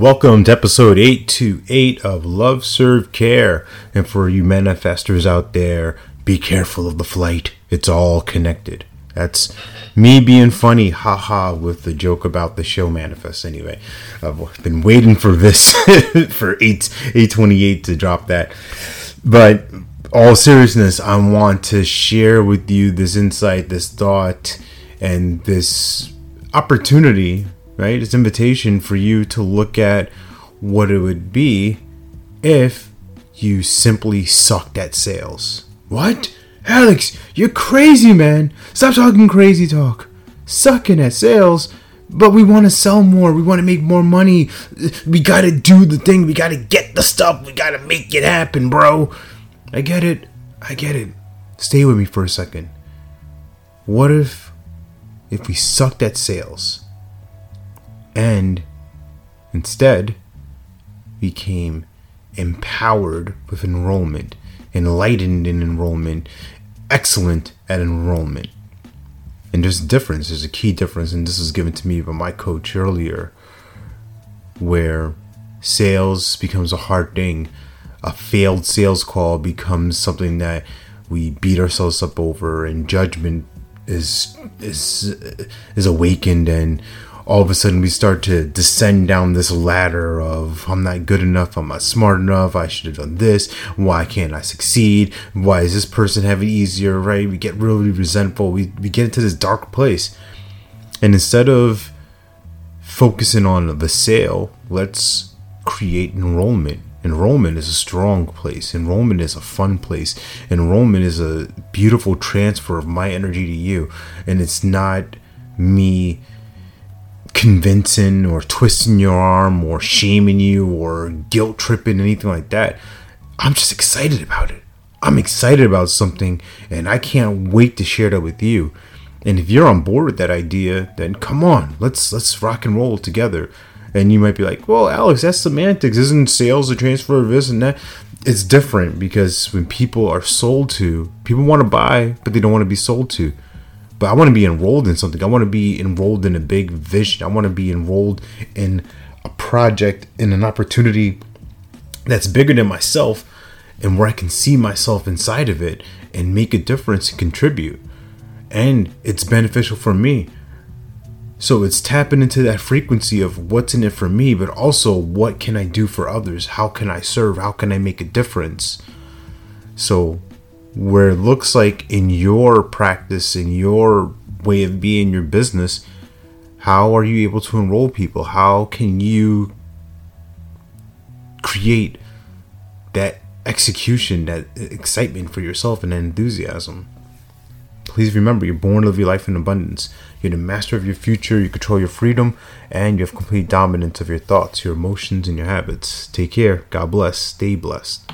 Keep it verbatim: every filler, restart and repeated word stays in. Welcome to episode eight two eight of Love Serve Care. And for you manifestors out there, be careful of the flight. It's all connected. That's me being funny, haha, with the joke about the show Manifest. Anyway, I've been waiting for this for eight twenty-eight to drop that. But all seriousness, I want to share with you this insight, this thought, and this opportunity, right? It's an invitation for you to look at what it would be if you simply sucked at sales. What? Alex, you're crazy, man. Stop talking crazy talk. Sucking at sales, but we want to sell more. We want to make more money. We got to do the thing. We got to get the stuff. We got to make it happen, bro. I get it. I get it. Stay with me for a second. What if, if we sucked at sales and instead became empowered with enrollment? Enlightened in enrollment, excellent at enrollment. And there's a difference, there's a key difference, and this was given to me by my coach earlier, where sales becomes a hard thing. A failed sales call becomes something that we beat ourselves up over, and judgment is is is awakened, and all of a sudden we start to descend down this ladder of I'm not good enough, I'm not smart enough, I should have done this, why can't I succeed, why is this person having it easier, right? We get really resentful, we, we get into this dark place. And instead of focusing on the sale, let's create enrollment. Enrollment is a strong place. Enrollment is a fun place. Enrollment is a beautiful transfer of my energy to you. And it's not me convincing or twisting your arm or shaming you or guilt tripping, anything like that. I'm just excited about it. I'm excited about something, and I can't wait to share that with you. And if you're on board with that idea, then come on, let's let's rock and roll together. And you might be like, well, Alex, that's semantics. Isn't sales a transfer of this and that? It's different, because when people are sold to, people want to buy, but they don't want to be sold to. But I want to be enrolled in something. I want to be enrolled in a big vision. I want to be enrolled in a project, in an opportunity that's bigger than myself, and where I can see myself inside of it and make a difference and contribute. And it's beneficial for me. So it's tapping into that frequency of what's in it for me, but also what can I do for others? How can I serve? How can I make a difference? So where it looks like in your practice, in your way of being, your business, how are you able to enroll people? How can you create that execution, that excitement for yourself and that enthusiasm? Please remember, you're born to live your life in abundance. You're the master of your future, you control your freedom, and you have complete dominance of your thoughts, your emotions, and your habits. Take care. God bless. Stay blessed.